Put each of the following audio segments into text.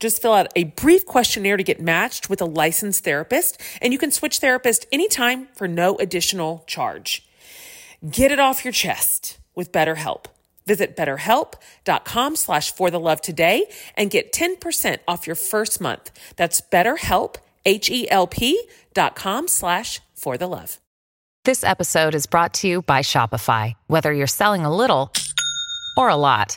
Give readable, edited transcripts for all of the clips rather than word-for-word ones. Just fill out a brief questionnaire to get matched with a licensed therapist, and you can switch therapist anytime for no additional charge. Get it off your chest with BetterHelp. Visit BetterHelp.com/forthelove today and get 10% off your first month. That's BetterHelp, HELP.com/forthelove. This episode is brought to you by Shopify. Whether you're selling a little or a lot,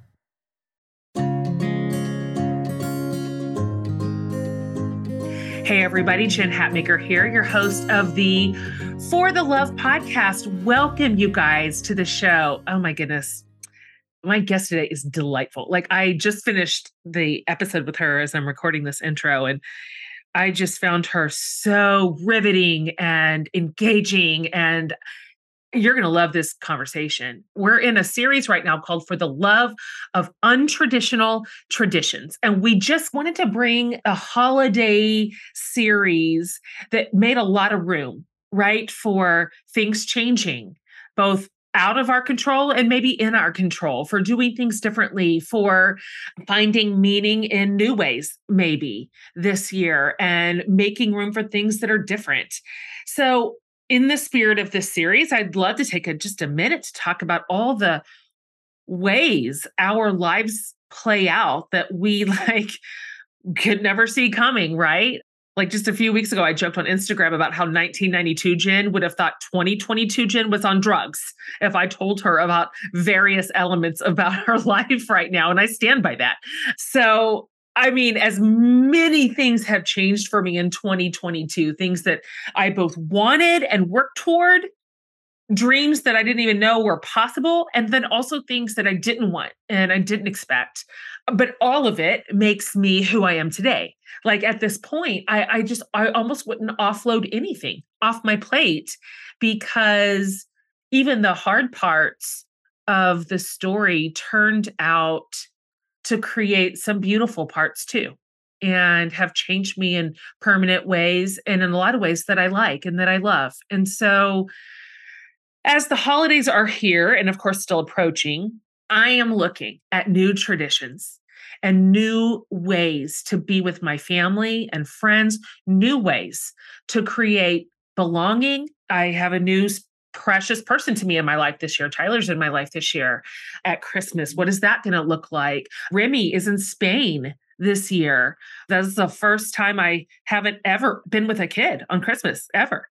Hey everybody, Jen Hatmaker here, your host of the For the Love podcast. Welcome you guys to the show. Oh my goodness. My guest today is delightful. Like, I just finished the episode with her as I'm recording this intro, and I just found her so riveting and engaging, and you're going to love this conversation. We're in a series right now called For the Love of Untraditional Traditions. And we just wanted to bring a holiday series that made a lot of room, right, for things changing, both out of our control and maybe in our control, for doing things differently, for finding meaning in new ways, maybe this year, and making room for things that are different. So, in the spirit of this series, I'd love to take just a minute to talk about all the ways our lives play out that we could never see coming, right? Like, just a few weeks ago, I joked on Instagram about how 1992 Jen would have thought 2022 Jen was on drugs if I told her about various elements about her life right now. And I stand by that. So, I mean, as many things have changed for me in 2022, things that I both wanted and worked toward, dreams that I didn't even know were possible, and then also things that I didn't want and I didn't expect. But all of it makes me who I am today. Like, at this point, I almost wouldn't offload anything off my plate, because even the hard parts of the story turned out to create some beautiful parts too, and have changed me in permanent ways and in a lot of ways that I like and that I love. And so, as the holidays are here and of course still approaching, I am looking at new traditions and new ways to be with my family and friends, new ways to create belonging. I have a new precious person to me in my life this year. Tyler's in my life this year at Christmas. What is that going to look like? Remy is in Spain this year. That's the first time I haven't ever been with a kid on Christmas, ever.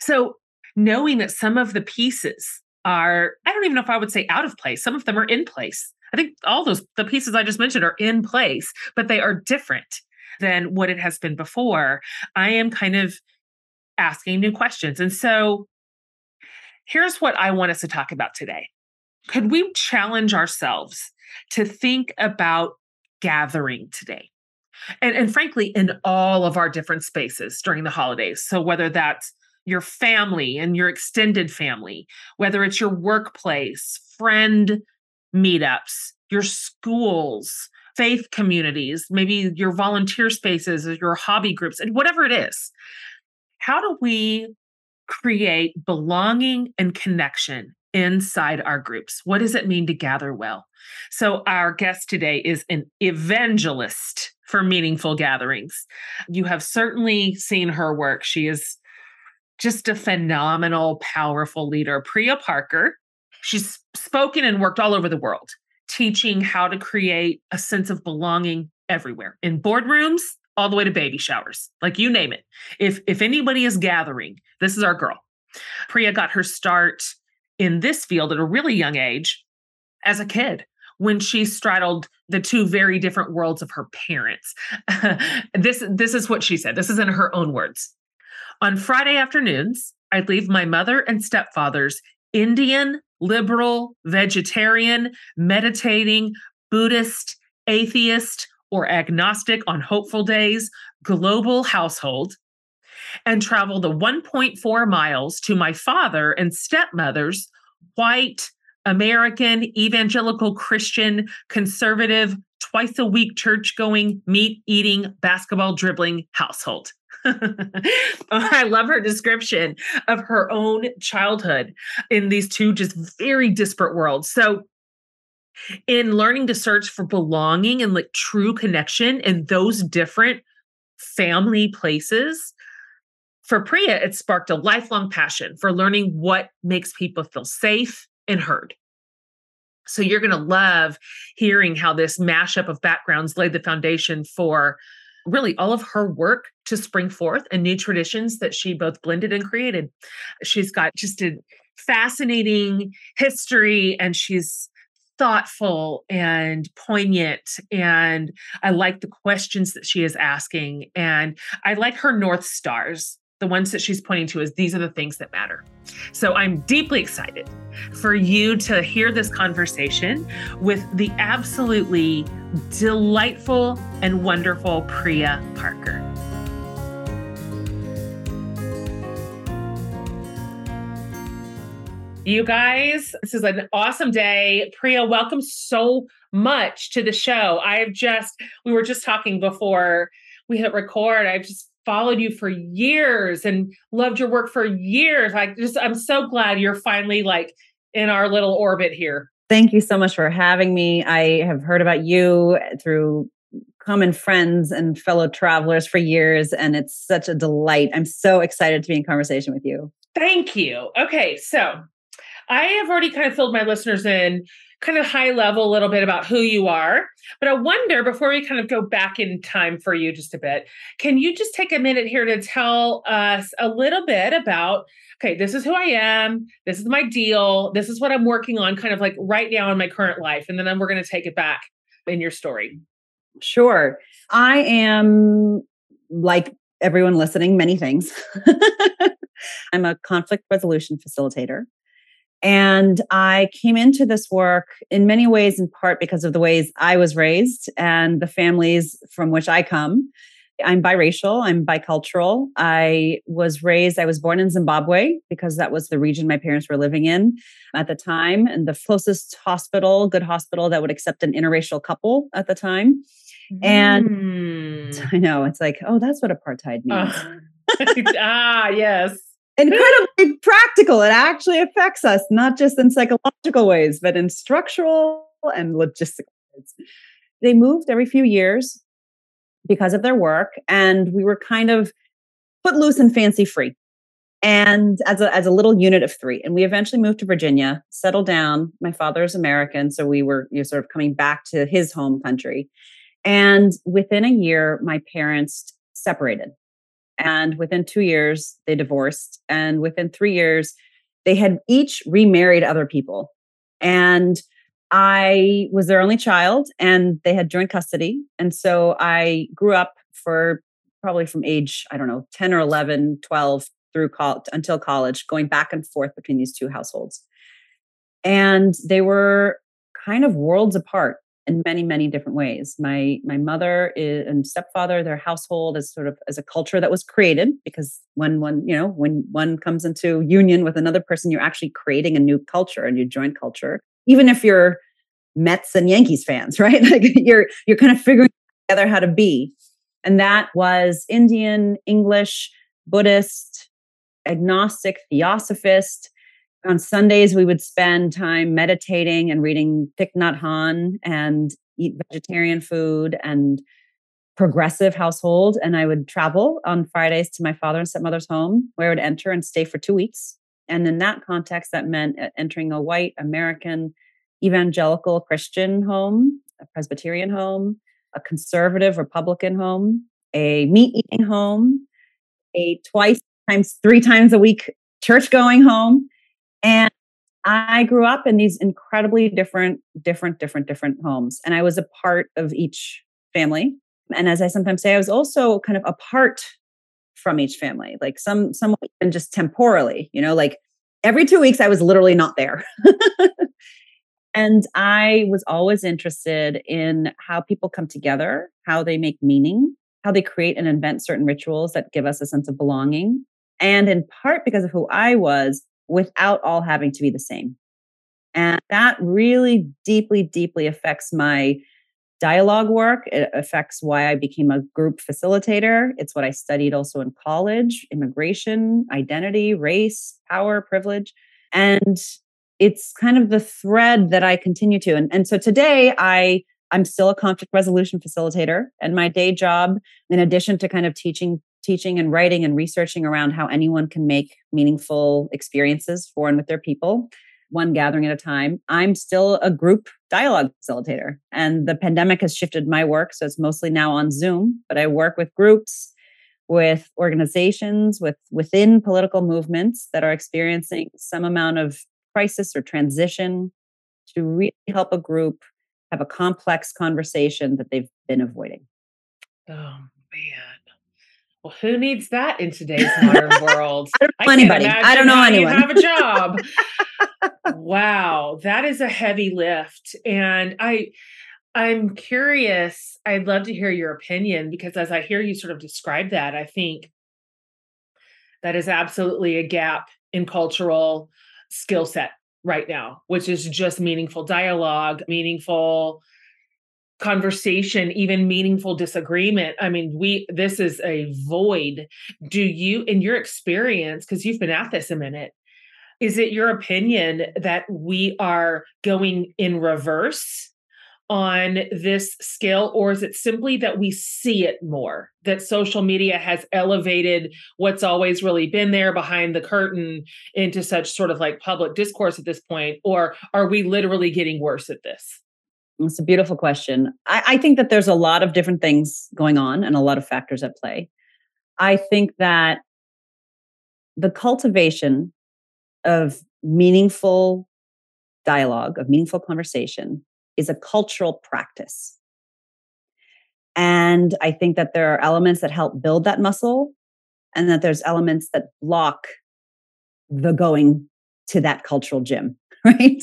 So, knowing that some of the pieces are, I don't even know if I would say out of place. Some of them are in place. I think all the pieces I just mentioned are in place, but they are different than what it has been before. I am kind of asking new questions. And so, here's what I want us to talk about today. Could we challenge ourselves to think about gathering today? And frankly, in all of our different spaces during the holidays. So whether that's your family and your extended family, whether it's your workplace, friend meetups, your schools, faith communities, maybe your volunteer spaces or your hobby groups, and whatever it is, how do we create belonging and connection inside our groups. What does it mean to gather well? So our guest today is an evangelist for meaningful gatherings. You have certainly seen her work. She is just a phenomenal, powerful leader. Priya Parker, she's spoken and worked all over the world, teaching how to create a sense of belonging everywhere, in boardrooms, all the way to baby showers, like you name it. If anybody is gathering, this is our girl. Priya got her start in this field at a really young age as a kid, when she straddled the two very different worlds of her parents. This is what she said. This is in her own words. On Friday afternoons, I'd leave my mother and stepfather's Indian, liberal, vegetarian, meditating, Buddhist, atheist, or agnostic on hopeful days, global household, and travel the 1.4 miles to my father and stepmother's white, American, evangelical, Christian, conservative, twice a week church-going, meat-eating, basketball-dribbling household. I love her description of her own childhood in these two just very disparate worlds. So in learning to search for belonging and like true connection in those different family places, for Priya, it sparked a lifelong passion for learning what makes people feel safe and heard. So you're going to love hearing how this mashup of backgrounds laid the foundation for really all of her work to spring forth and new traditions that she both blended and created. She's got just a fascinating history, and she's thoughtful and poignant. And I like the questions that she is asking. And I like her North Stars, the ones that she's pointing to as these are the things that matter. So I'm deeply excited for you to hear this conversation with the absolutely delightful and wonderful Priya Parker. You guys, this is an awesome day. Priya, welcome so much to the show. We were just talking before we hit record. I've just followed you for years and loved your work for years. I'm so glad you're finally like in our little orbit here. Thank you so much for having me. I have heard about you through common friends and fellow travelers for years, and it's such a delight. I'm so excited to be in conversation with you. Thank you. Okay, so I have already kind of filled my listeners in kind of high level a little bit about who you are, but I wonder before we kind of go back in time for you just a bit, can you just take a minute here to tell us a little bit about, okay, this is who I am. This is my deal. This is what I'm working on kind of like right now in my current life. And then we're going to take it back in your story. Sure. I am, like everyone listening, many things. I'm a conflict resolution facilitator. And I came into this work in many ways, in part because of the ways I was raised and the families from which I come. I'm biracial. I'm bicultural. I was born in Zimbabwe because that was the region my parents were living in at the time. And the closest good hospital that would accept an interracial couple at the time. And I know it's like, oh, that's what apartheid means. Yes. Incredibly practical. It actually affects us, not just in psychological ways, but in structural and logistical ways. They moved every few years because of their work, and we were kind of footloose and fancy free, and as a little unit of three. And we eventually moved to Virginia, settled down. My father's American, so we were sort of coming back to his home country. And within a year, my parents separated. And within 2 years, they divorced. And within 3 years, they had each remarried other people. And I was their only child, and they had joint custody. And so I grew up for probably from age, I don't know, 10 or 11, 12 through until college, going back and forth between these two households. And they were kind of worlds apart in many, many different ways. My mother and stepfather, their household is sort of as a culture that was created because when one comes into union with another person, you're actually creating a new culture, a new joint culture. Even if you're Mets and Yankees fans, right? Like you're kind of figuring together how to be. And that was Indian, English, Buddhist, agnostic, theosophist, On Sundays, we would spend time meditating and reading Thich Nhat Hanh and eat vegetarian food and progressive household. And I would travel on Fridays to my father and stepmother's home, where I would enter and stay for 2 weeks. And in that context, that meant entering a white American evangelical Christian home, a Presbyterian home, a conservative Republican home, a meat-eating home, a three times a week church-going home. And I grew up in these incredibly different homes. And I was a part of each family. And as I sometimes say, I was also kind of apart from each family, like some even just temporally, you know, like every 2 weeks I was literally not there. And I was always interested in how people come together, how they make meaning, how they create and invent certain rituals that give us a sense of belonging. And in part because of who I was, without all having to be the same. And that really deeply affects my dialogue work. It affects why I became a group facilitator. It's what I studied also in college: immigration, identity, race, power, privilege. And it's kind of the thread that I continue to. And so today I'm still a conflict resolution facilitator, and my day job, in addition to kind of teaching and writing and researching around how anyone can make meaningful experiences for and with their people, one gathering at a time, I'm still a group dialogue facilitator. And the pandemic has shifted my work. So it's mostly now on Zoom, but I work with groups, with organizations, within political movements that are experiencing some amount of crisis or transition, to really help a group have a complex conversation that they've been avoiding. Oh, man. Well, who needs that in today's modern world? I don't know anyone. You have a job. Wow, that is a heavy lift. And I'm curious, I'd love to hear your opinion, because as I hear you sort of describe that, I think that is absolutely a gap in cultural skill set right now, which is just meaningful dialogue, meaningful conversation, even meaningful disagreement. I mean, this is a void. Do you, in your experience, because you've been at this a minute, is it your opinion that we are going in reverse on this scale, or is it simply that we see it more, that social media has elevated what's always really been there behind the curtain into such sort of like public discourse at this point, or are we literally getting worse at this? It's a beautiful question. I think that there's a lot of different things going on and a lot of factors at play. I think that the cultivation of meaningful dialogue, of meaningful conversation, is a cultural practice. And I think that there are elements that help build that muscle, and that there's elements that block the going to that cultural gym, right?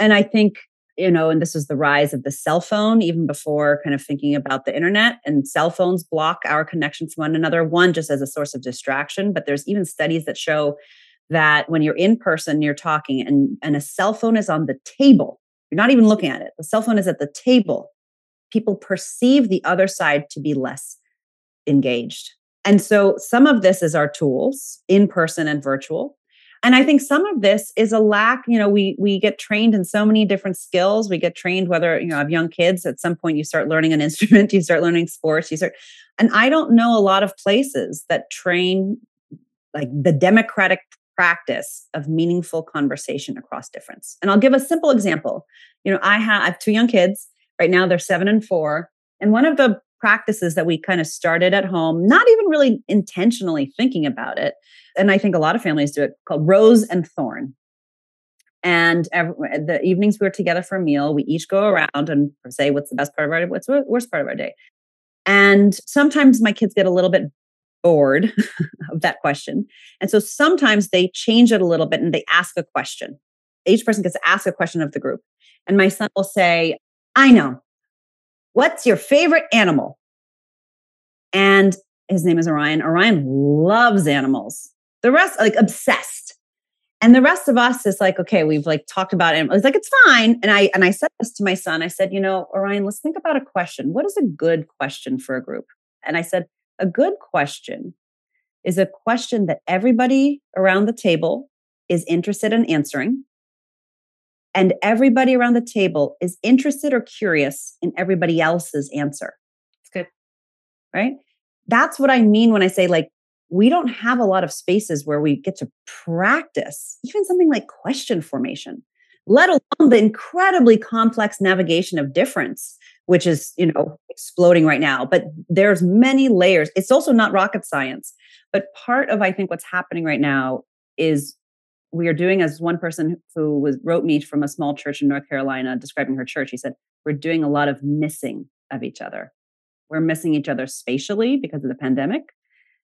And I think, you know, and this was the rise of the cell phone, even before kind of thinking about the internet, and cell phones block our connection to one another, one just as a source of distraction. But there's even studies that show that when you're in person, you're talking and a cell phone is on the table. You're not even looking at it. The cell phone is at the table. People perceive the other side to be less engaged. And so some of this is our tools, in person and virtual. And I think some of this is a lack, you know, we get trained in so many different skills. We get trained, whether, you know, I have young kids, at some point you start learning an instrument, you start learning sports, and I don't know a lot of places that train like the democratic practice of meaningful conversation across difference. And I'll give a simple example. You know, I have two young kids right now, they're 7 and 4. And one of the practices that we kind of started at home, not even really intentionally thinking about it, and I think a lot of families do it, called Rose and Thorn. And the evenings we were together for a meal, we each go around and say, what's the best part of our day? What's the worst part of our day? And sometimes my kids get a little bit bored of that question. And so sometimes they change it a little bit and they ask a question. Each person gets to ask a question of the group. And my son will say, I know, what's your favorite animal? And his name is Orion. Orion loves animals. The rest are like obsessed. And the rest of us is like, okay, we've like talked about animals. It's like, it's fine. And I said this to my son. I said, you know, Orion, let's think about a question. What is a good question for a group? And I said, a good question is a question that everybody around the table is interested in answering, and everybody around the table is interested or curious in everybody else's answer. It's good. Right? That's what I mean when I say, like, we don't have a lot of spaces where we get to practice even something like question formation, let alone the incredibly complex navigation of difference, which is, you know, exploding right now. But there's many layers. It's also not rocket science. But part of, I think, what's happening right now is we are doing, as one person who wrote me from a small church in North Carolina describing her church, he said, we're doing a lot of missing of each other. We're missing each other spatially because of the pandemic.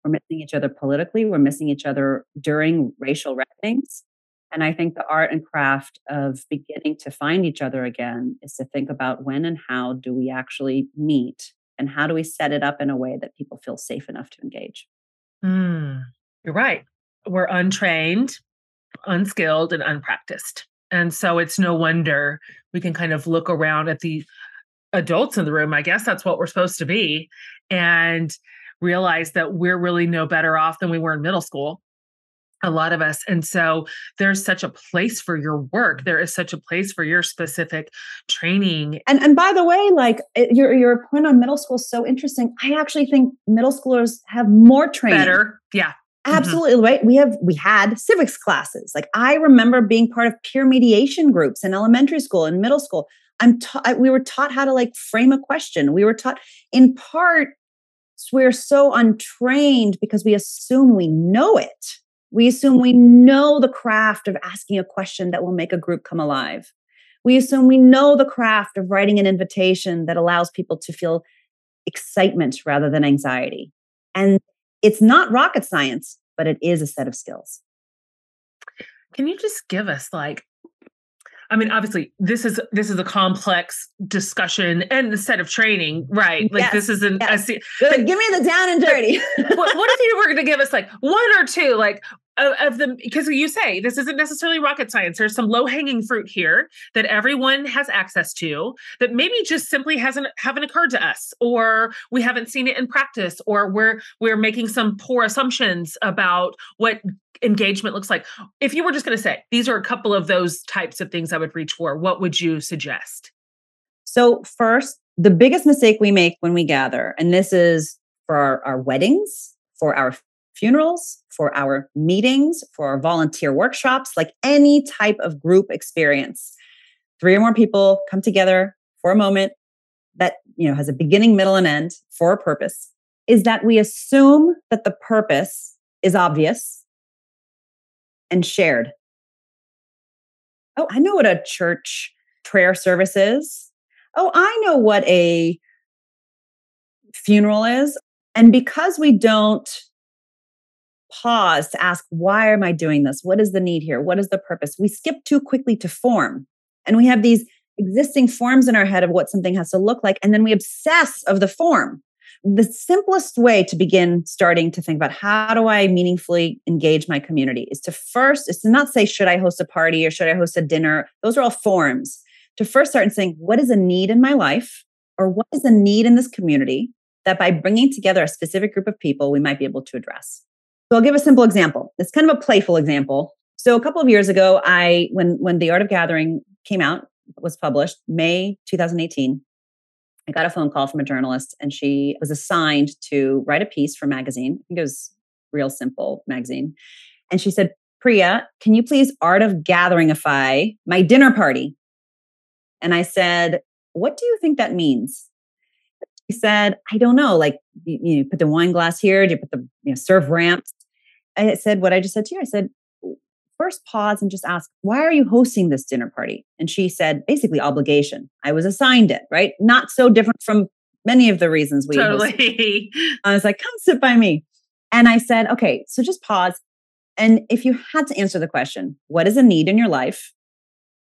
We're missing each other politically. We're missing each other during racial reckonings. And I think the art and craft of beginning to find each other again is to think about when and how do we actually meet and how do we set it up in a way that people feel safe enough to engage. You're right. We're untrained, unskilled, and unpracticed. And so it's no wonder we can kind of look around at the adults in the room. I guess that's what we're supposed to be. And realize that we're really no better off than we were in middle school. A lot of us. And so there's such a place for your work. There is such a place for your specific training. And by the way, like your point on middle school is so interesting. I actually think middle schoolers have more training. Better. Yeah. Absolutely. Mm-hmm. Right. We had civics classes. Like I remember being part of peer mediation groups in elementary school and middle school. We were taught how to like frame a question. We were taught in part, we're so untrained because we assume we know it. We assume we know the craft of asking a question that will make a group come alive. We assume we know the craft of writing an invitation that allows people to feel excitement rather than anxiety. And it's not rocket science, but it is a set of skills. Can you just give us like, I mean, obviously this is a complex discussion and a set of training, right? Like yes, this isn't, yes. Give me the down and dirty. What if you were going to give us like one or two, like of the, because you say this isn't necessarily rocket science. There's some low hanging fruit here that everyone has access to that maybe just simply haven't occurred to us, or we haven't seen it in practice, or we're making some poor assumptions about what engagement looks like. If you were just going to say, these are a couple of those types of things I would reach for, what would you suggest? So first, the biggest mistake we make when we gather, and this is for our weddings, for our funerals, for our meetings, for our volunteer workshops, like any type of group experience, three or more people come together for a moment that, you know, has a beginning, middle, and end for a purpose, is that we assume that the purpose is obvious and shared. Oh, I know what a church prayer service is. Oh, I know what a funeral is. And because we don't pause to ask, why am I doing this? What is the need here? What is the purpose? We skip too quickly to form. And we have these existing forms in our head of what something has to look like. And then we obsess over the form. The simplest way to begin starting to think about how do I meaningfully engage my community is to not say, should I host a party or should I host a dinner? Those are all forms. To first start and saying, what is a need in my life? Or what is a need in this community that by bringing together a specific group of people, we might be able to address? So I'll give a simple example. It's kind of a playful example. So a couple of years ago, when The Art of Gathering came out, was published May 2018, I got a phone call from a journalist, and she was assigned to write a piece for a magazine. I think it was Real Simple magazine. And she said, Priya, can you please art of gatheringify my dinner party? And I said, what do you think that means? She said, I don't know. Like, you put the wine glass here. Do you put the serve ramps? I said what I just said to you. I said, first pause and just ask, why are you hosting this dinner party? And she said, basically obligation. I was assigned it, right? Not so different from many of the reasons we totally. I was like, come sit by me. And I said, okay, so just pause. And if you had to answer the question, what is a need in your life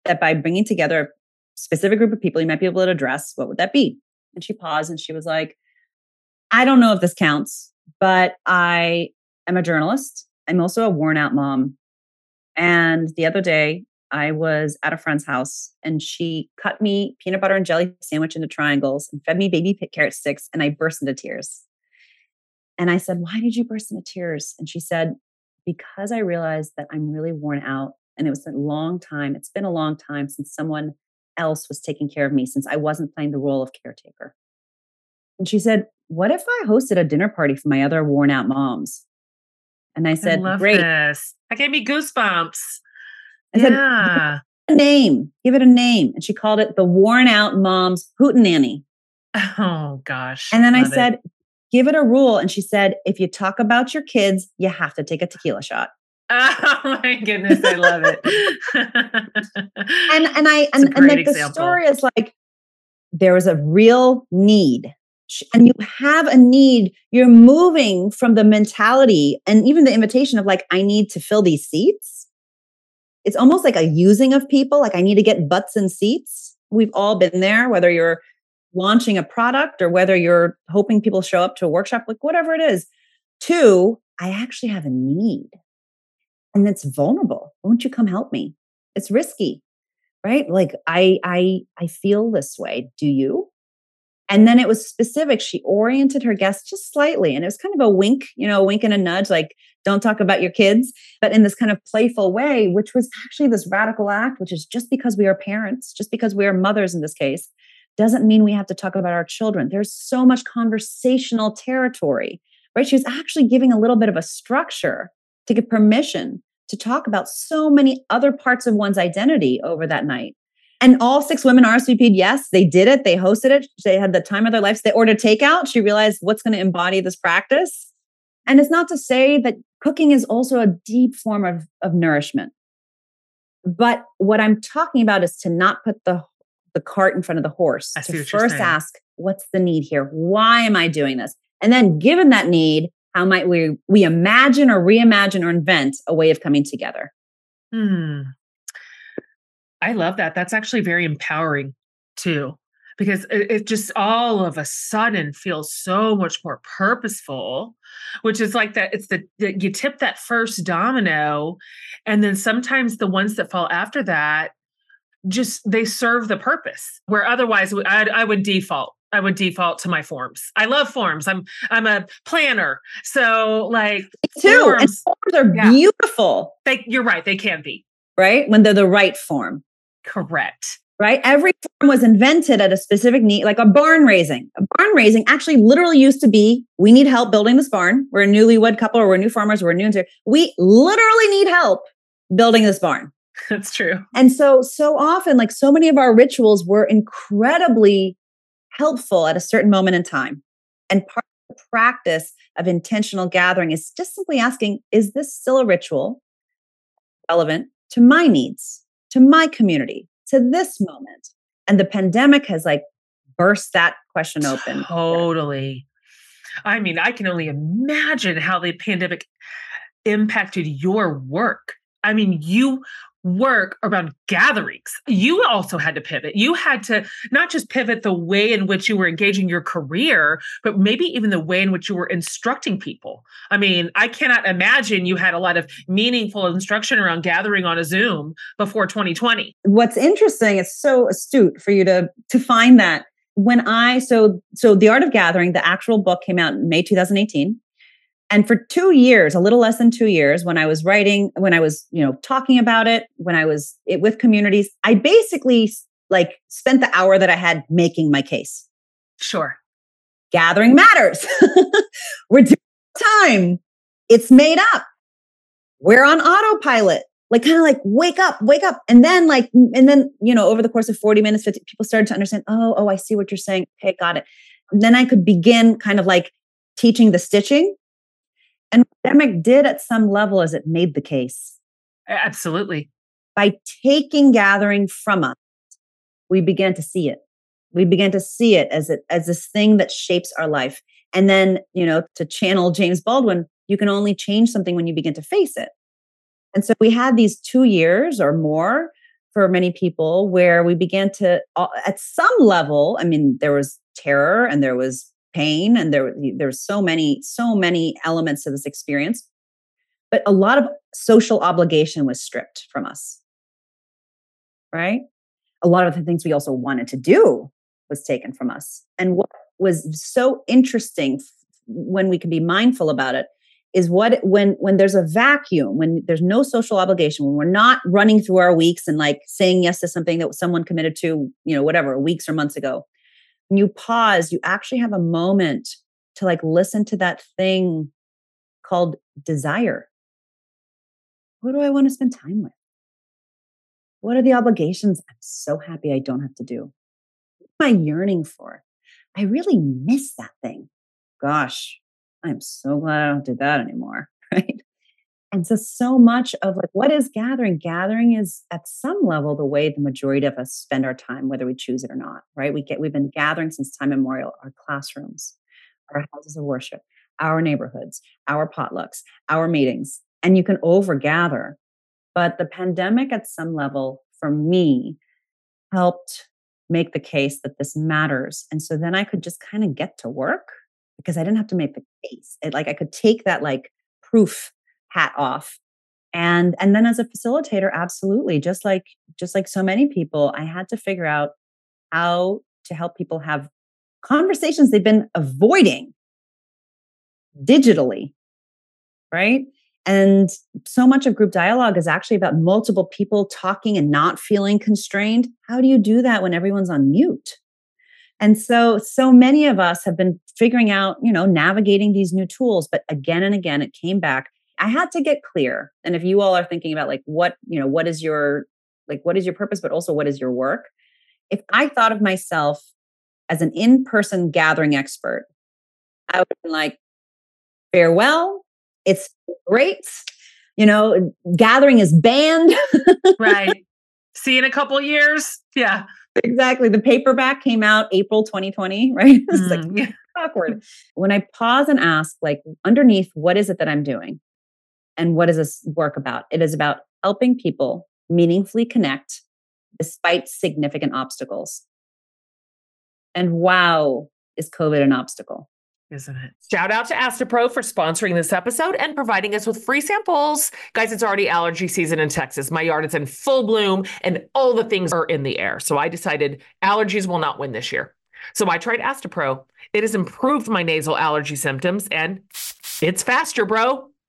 that by bringing together a specific group of people, you might be able to address, what would that be? And she paused and she was like, I don't know if this counts, but I am a journalist. I'm also a worn out mom. And the other day, I was at a friend's house and she cut me peanut butter and jelly sandwich into triangles and fed me baby carrot sticks. And I burst into tears. And I said, why did you burst into tears? And she said, because I realized that I'm really worn out. And it was a long time. It's been a long time since someone else was taking care of me, since I wasn't playing the role of caretaker. And she said, what if I hosted a dinner party for my other worn out moms? And I said, great. That gave me goosebumps. I said, give it a name. Give it a name. And she called it the Worn Out Moms Hootenanny. Oh, gosh. And then I said, give it a rule. And she said, if you talk about your kids, you have to take a tequila shot. Oh my goodness. I love it. and the story is like, there was a real need. And you have a need. You're moving from the mentality and even the invitation of like, I need to fill these seats. It's almost like a using of people. Like I need to get butts in seats. We've all been there, whether you're launching a product or whether you're hoping people show up to a workshop, like whatever it is. Two, I actually have a need. And that's vulnerable. Won't you come help me? It's risky, right? Like I feel this way. Do you? And then it was specific. She oriented her guests just slightly. And it was kind of a wink, a wink and a nudge, like don't talk about your kids, but in this kind of playful way, which was actually this radical act, which is just because we are parents, just because we are mothers in this case, doesn't mean we have to talk about our children. There's so much conversational territory, right? She was actually giving a little bit of a structure to get permission to talk about so many other parts of one's identity over that night. And all 6 women RSVP'd. Yes, they did it. They hosted it. They had the time of their lives. They ordered takeout. She realized what's going to embody this practice. And it's not to say that cooking is also a deep form of nourishment. But what I'm talking about is to not put the cart in front of the horse. To first ask, what's the need here? Why am I doing this? And then given that need, how might we imagine or reimagine or invent a way of coming together? I love that. That's actually very empowering too, because it just all of a sudden feels so much more purposeful, which is like that. It's that you tip that first domino, and then sometimes the ones that fall after that, just they serve the purpose where otherwise I would default. I would default to my forms. I love forms. I'm a planner. So like me too. Forms are beautiful. You're right. They can be. Right? When they're the right form. Correct. Right? Every form was invented at a specific need, like a barn raising. A barn raising actually literally used to be, we need help building this barn. We're a newlywed couple or we're new farmers. We literally need help building this barn. That's true. And so often, like so many of our rituals were incredibly helpful at a certain moment in time. And part of the practice of intentional gathering is just simply asking, is this still a ritual relevant to my needs, to my community, to this moment? And the pandemic has like burst that question open. Totally. I mean, I can only imagine how the pandemic impacted your work. I mean, you work around gatherings. You also had to pivot. You had to not just pivot the way in which you were engaging your career, but maybe even the way in which you were instructing people. I mean, I cannot imagine you had a lot of meaningful instruction around gathering on a Zoom before 2020. What's interesting, it's so astute for you to find that. When so The Art of Gathering, the actual book came out in May 2018. And for 2 years, a little less than 2 years, when I was writing, when I was, talking about it, when I was with communities, I basically like spent the hour that I had making my case. Sure. Gathering matters. We're doing time. It's made up. We're on autopilot. Like kind of like, wake up. And then, over the course of 40 minutes, 50, people started to understand, oh, I see what you're saying. Okay, got it. And then I could begin kind of like teaching the stitching. And what the pandemic did at some level is it made the case. Absolutely. By taking gathering from us, we began to see it. We began to see it as this thing that shapes our life. And then, to channel James Baldwin, you can only change something when you begin to face it. And so we had these 2 years or more for many people where we began to, at some level, I mean, there was terror and there was pain. And there's so many elements to this experience, but a lot of social obligation was stripped from us, right? A lot of the things we also wanted to do was taken from us. And what was so interesting when we could be mindful about it is what, when there's a vacuum, when there's no social obligation, when we're not running through our weeks and like saying yes to something that someone committed to, you know, whatever, weeks or months ago, when you pause, you actually have a moment to like listen to that thing called desire. Who do I want to spend time with? What are the obligations I'm so happy I don't have to do? What am I yearning for? I really miss that thing. Gosh, I'm so glad I don't do that anymore, right? And so much of like, what is gathering? Gathering is at some level the way the majority of us spend our time, whether we choose it or not, right? We've been gathering since time immemorial, our classrooms, our houses of worship, our neighborhoods, our potlucks, our meetings, and you can overgather. But the pandemic at some level for me helped make the case that this matters. And so then I could just kind of get to work because I didn't have to make the case. I could take that like proof hat off. And then as a facilitator, absolutely. Just like so many people, I had to figure out how to help people have conversations they've been avoiding digitally, right? And so much of group dialogue is actually about multiple people talking and not feeling constrained. How do you do that when everyone's on mute? And so many of us have been figuring out, you know, navigating these new tools, but again and again, it came back. I had to get clear. And if you all are thinking about like, what is your purpose, but also what is your work? If I thought of myself as an in-person gathering expert, I would have been like, farewell. It's great. You know, gathering is banned. Right. See you in a couple of years. Yeah, exactly. The paperback came out April 2020, right? It's like awkward. When I pause and ask, like underneath, what is it that I'm doing? And what is this work about? It is about helping people meaningfully connect despite significant obstacles. And wow, is COVID an obstacle? Isn't it? Shout out to Astapro for sponsoring this episode and providing us with free samples. Guys, it's already allergy season in Texas. My yard is in full bloom and all the things are in the air. So I decided allergies will not win this year. So I tried Astapro. It has improved my nasal allergy symptoms and it's faster, bro.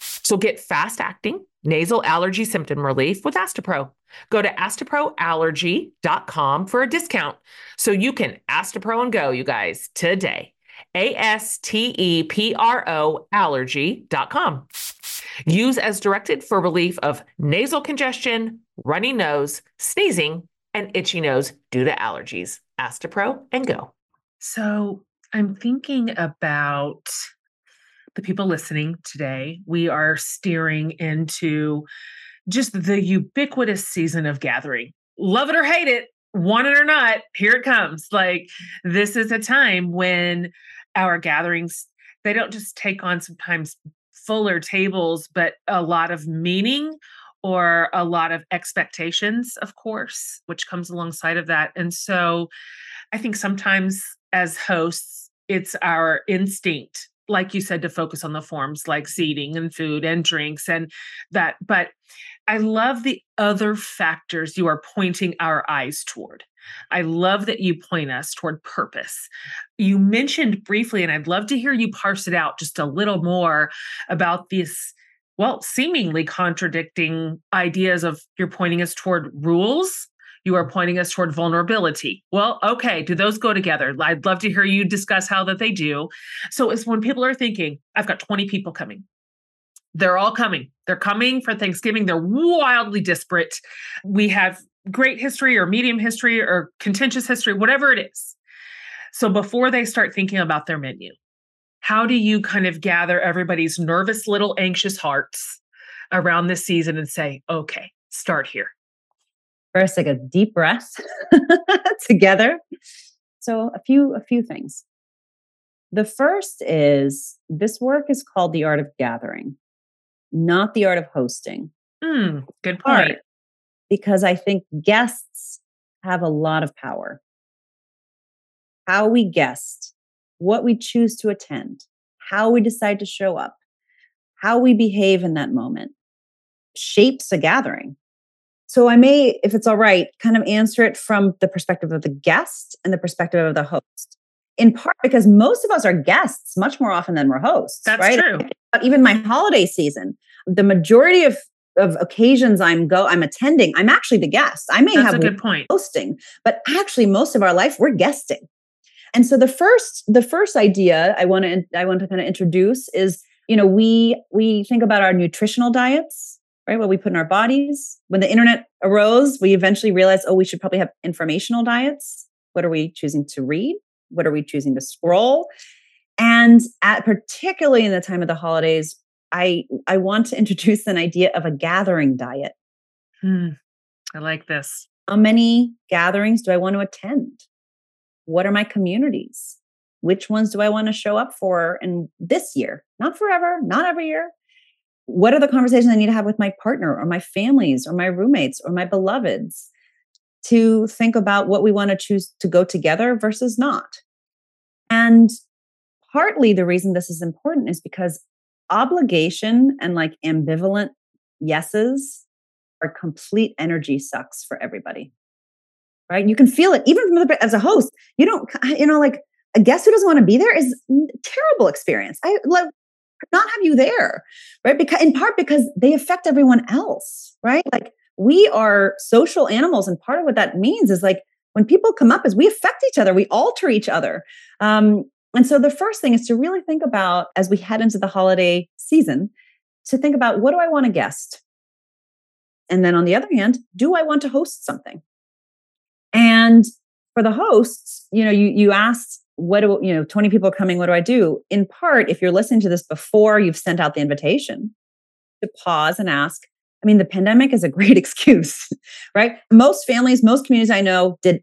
So get fast-acting nasal allergy symptom relief with Astapro. Go to AstaproAllergy.com for a discount so you can Astapro and go, you guys, today. ASTEPRO Allergy.com. Use as directed for relief of nasal congestion, runny nose, sneezing, and itchy nose due to allergies. Astapro and go. So I'm thinking about the people listening today. We are steering into just the ubiquitous season of gathering. Love it or hate it, want it or not, here it comes. Like, this is a time when our gatherings, they don't just take on sometimes fuller tables, but a lot of meaning or a lot of expectations, of course, which comes alongside of that. And so I think sometimes as hosts, it's our instinct, like you said, to focus on the forms like seating and food and drinks and that. But I love the other factors you are pointing our eyes toward. I love that you point us toward purpose. You mentioned briefly, and I'd love to hear you parse it out just a little more about this, well, seemingly contradicting ideas of you're pointing us toward rules. You are pointing us toward vulnerability. Well, okay, do those go together? I'd love to hear you discuss how that they do. So it's when people are thinking, I've got 20 people coming. They're all coming. They're coming for Thanksgiving. They're wildly disparate. We have great history or medium history or contentious history, whatever it is. So before they start thinking about their menu, how do you kind of gather everybody's nervous little anxious hearts around this season and say, okay, start here? First, like a deep breath together. So a few things. The first is this work is called the art of gathering, not the art of hosting. Good point. because I think guests have a lot of power. How we guest, what we choose to attend, how we decide to show up, how we behave in that moment shapes a gathering. So I may, if it's all right, kind of answer it from the perspective of the guest and the perspective of the host. In part because most of us are guests much more often than we're hosts. That's right? True. Even my holiday season, the majority of occasions I'm attending, I'm actually the guest. I may have a good point hosting, but actually most of our life we're guesting. And so the first idea I want to kind of introduce is, you know, we think about our nutritional diets, right? What we put in our bodies. When the internet arose, we eventually realized, oh, we should probably have informational diets. What are we choosing to read? What are we choosing to scroll? And particularly in the time of the holidays, I want to introduce an idea of a gathering diet. I like this. How many gatherings do I want to attend? What are my communities? Which ones do I want to show up for in this year? Not forever, not every year. What are the conversations I need to have with my partner or my families or my roommates or my beloveds? To think about what we want to choose to go together versus not. And partly the reason this is important is because obligation and like ambivalent yeses are complete energy sucks for everybody, right? You can feel it even from as a host. You don't, you know, like a guest who doesn't want to be there is a terrible experience. I love not have you there, right? Because in part because they affect everyone else, right? Like, we are social animals. And part of what that means is like when people come up is we affect each other, we alter each other. And so the first thing is to really think about as we head into the holiday season, to think about what do I want to guest? And then on the other hand, do I want to host something? And for the hosts, you know, you asked, what do, you know, 20 people are coming, what do I do? In part, if you're listening to this before you've sent out the invitation, to pause and ask, I mean, the pandemic is a great excuse, right? Most families, most communities I know did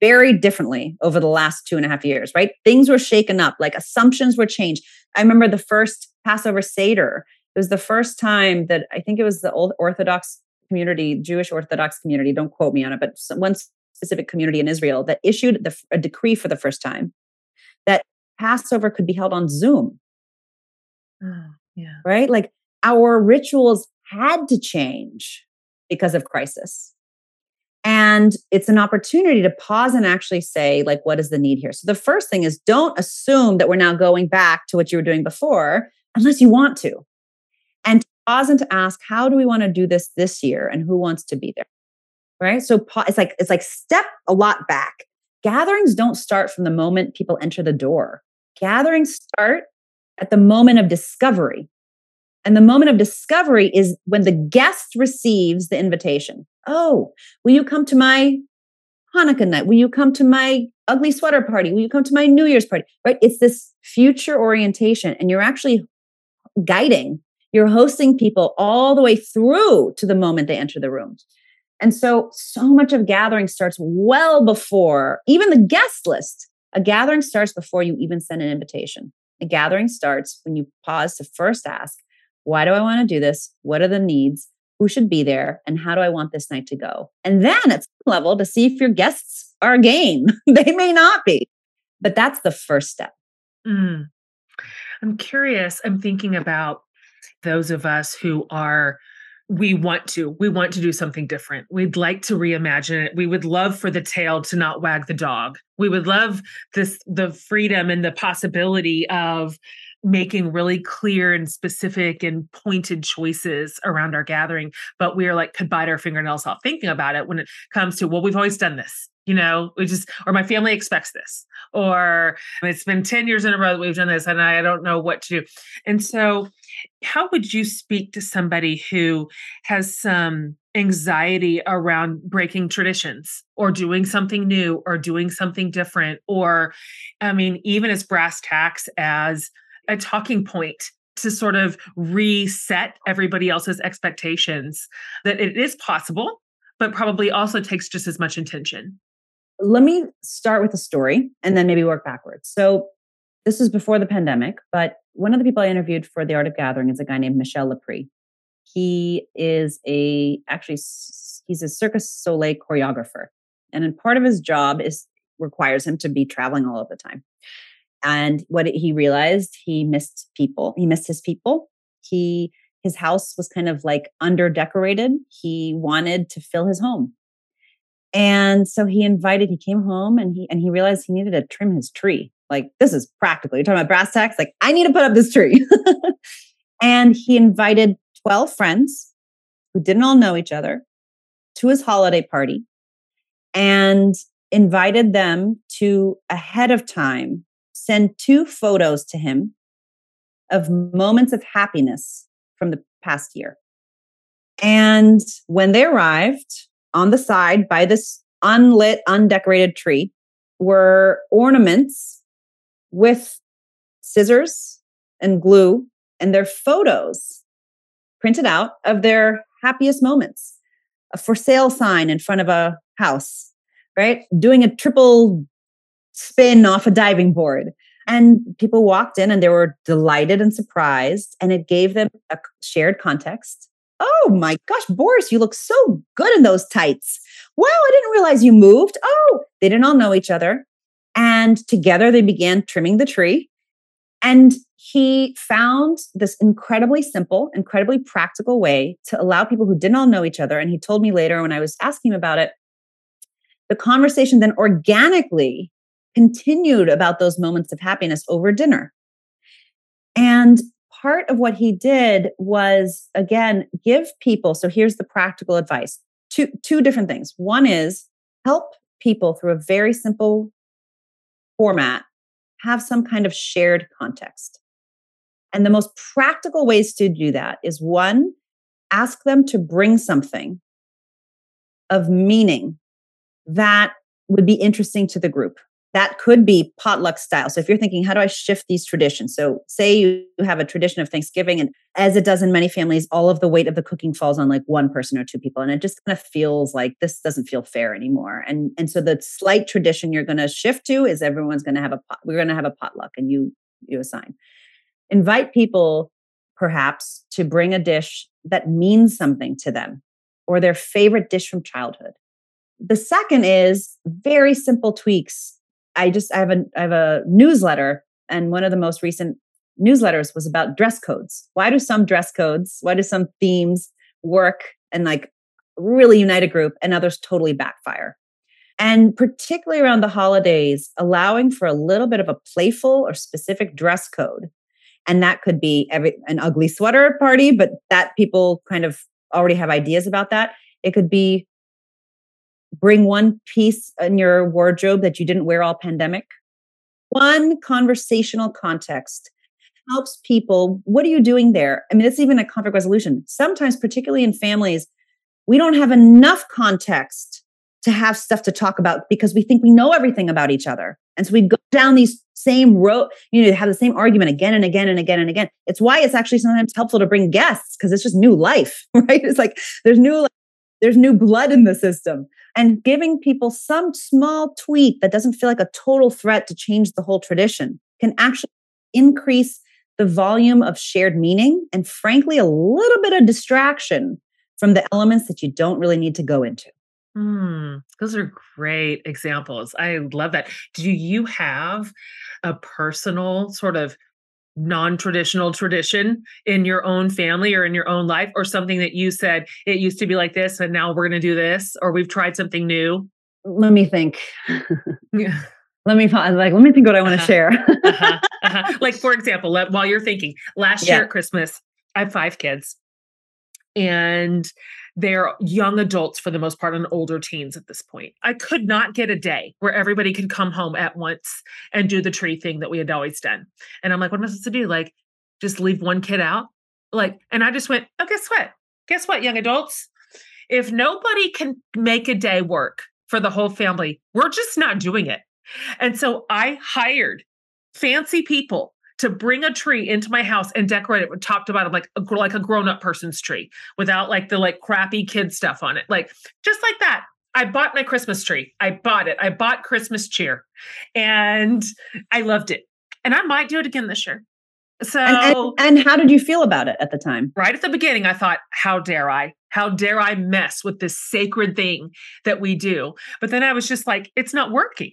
very differently over the last 2.5 years, right? Things were shaken up, like assumptions were changed. I remember the first Passover Seder. It was the first time that I think it was the old Orthodox community, Jewish Orthodox community, don't quote me on it, but one specific community in Israel that issued a decree for the first time that Passover could be held on Zoom. Oh, yeah. Right? Like our rituals had to change because of crisis. And it's an opportunity to pause and actually say, like, what is the need here? So the first thing is don't assume that we're now going back to what you were doing before, unless you want to. And to pause and to ask, how do we want to do this year? And who wants to be there? Right? So it's like step a lot back. Gatherings don't start from the moment people enter the door. Gatherings start at the moment of discovery. And the moment of discovery is when the guest receives the invitation. Oh, will you come to my Hanukkah night? Will you come to my ugly sweater party? Will you come to my New Year's party? Right? It's this future orientation. And you're actually guiding, you're hosting people all the way through to the moment they enter the room. And so much of gathering starts well before even the guest list. A gathering starts before you even send an invitation. A gathering starts when you pause to first ask, why do I want to do this? What are the needs? Who should be there? And how do I want this night to go? And then at some level to see if your guests are game. They may not be, but that's the first step. I'm curious. I'm thinking about those of us who are, we want to do something different. We'd like to reimagine it. We would love for the tail to not wag the dog. We would love the freedom and the possibility of making really clear and specific and pointed choices around our gathering, but we're like, could bite our fingernails off thinking about it when it comes to, well, we've always done this, you know, or my family expects this, or it's been 10 years in a row that we've done this and I don't know what to do. And so how would you speak to somebody who has some anxiety around breaking traditions or doing something new or doing something different, or, I mean, even as brass tacks as a talking point to sort of reset everybody else's expectations, that it is possible, but probably also takes just as much intention? Let me start with a story and then maybe work backwards. So this was before the pandemic, but one of the people I interviewed for The Art of Gathering is a guy named Michel Lepre. He is actually He's a Cirque du Soleil choreographer. And then part of his job requires him to be traveling all of the time. And what he realized, he missed people. He missed his people. His house was kind of like underdecorated. He wanted to fill his home. And so he came home and he realized he needed to trim his tree. Like, this is practical. You're talking about brass tacks. Like, I need to put up this tree. And he invited 12 friends who didn't all know each other to his holiday party and invited them to, ahead of time, send 2 photos to him of moments of happiness from the past year. And when they arrived, on the side by this unlit, undecorated tree were ornaments with scissors and glue and their photos printed out of their happiest moments. A for sale sign in front of a house, right? Doing a triple spin off a diving board. And people walked in and they were delighted and surprised. And it gave them a shared context. Oh my gosh, Boris, you look so good in those tights. Wow, I didn't realize you moved. Oh, they didn't all know each other. And together they began trimming the tree. And he found this incredibly simple, incredibly practical way to allow people who didn't all know each other. And he told me later when I was asking him about it, the conversation then organically continued about those moments of happiness over dinner. And part of what he did was, again, give people. So here's the practical advice. Two different things. One is help people through a very simple format, have some kind of shared context. And the most practical ways to do that is, one, ask them to bring something of meaning that would be interesting to the group. That could be potluck style. So if you're thinking, how do I shift these traditions? So say you have a tradition of Thanksgiving, and as it does in many families, all of the weight of the cooking falls on like one person or two people. And it just kind of feels like this doesn't feel fair anymore. And so the slight tradition you're going to shift to is everyone's going to have a potluck, and you assign. Invite people perhaps to bring a dish that means something to them or their favorite dish from childhood. The second is very simple tweaks. I have a newsletter, and one of the most recent newsletters was about dress codes. Why do some themes work and like really unite a group and others totally backfire? And particularly around the holidays, allowing for a little bit of a playful or specific dress code. And that could be an ugly sweater party, but that people kind of already have ideas about that. It could be bring one piece in your wardrobe that you didn't wear all pandemic. One conversational context helps people. What are you doing there? I mean, it's even a conflict resolution. Sometimes, particularly in families, we don't have enough context to have stuff to talk about because we think we know everything about each other. And so we go down these same road, have the same argument again and again and again and again. It's why it's actually sometimes helpful to bring guests, because it's just new life, right? It's like there's new blood in the system. And giving people some small tweak that doesn't feel like a total threat to change the whole tradition can actually increase the volume of shared meaning and, frankly, a little bit of distraction from the elements that you don't really need to go into. Those are great examples. I love that. Do you have a personal sort of non-traditional tradition in your own family or in your own life, or something that you said it used to be like this and now we're going to do this, or we've tried something new? Let me think. Yeah. Let me think what I want to share. Like, for example, while you're thinking, last year at Christmas, I have 5 kids, and they're young adults for the most part, and older teens at this point. I could not get a day where everybody could come home at once and do the tree thing that we had always done. And I'm like, what am I supposed to do? Like, just leave one kid out? Like, and I just went, oh, guess what, young adults? If nobody can make a day work for the whole family, we're just not doing it. And so I hired fancy people to bring a tree into my house and decorate it with top to bottom, like a grown-up person's tree, without the crappy kid stuff on it. Like, just like that. I bought my Christmas tree. I bought Christmas cheer, and I loved it. And I might do it again this year. So, and how did you feel about it at the time? Right at the beginning, I thought, how dare I? How dare I mess with this sacred thing that we do? But then I was just like, it's not working.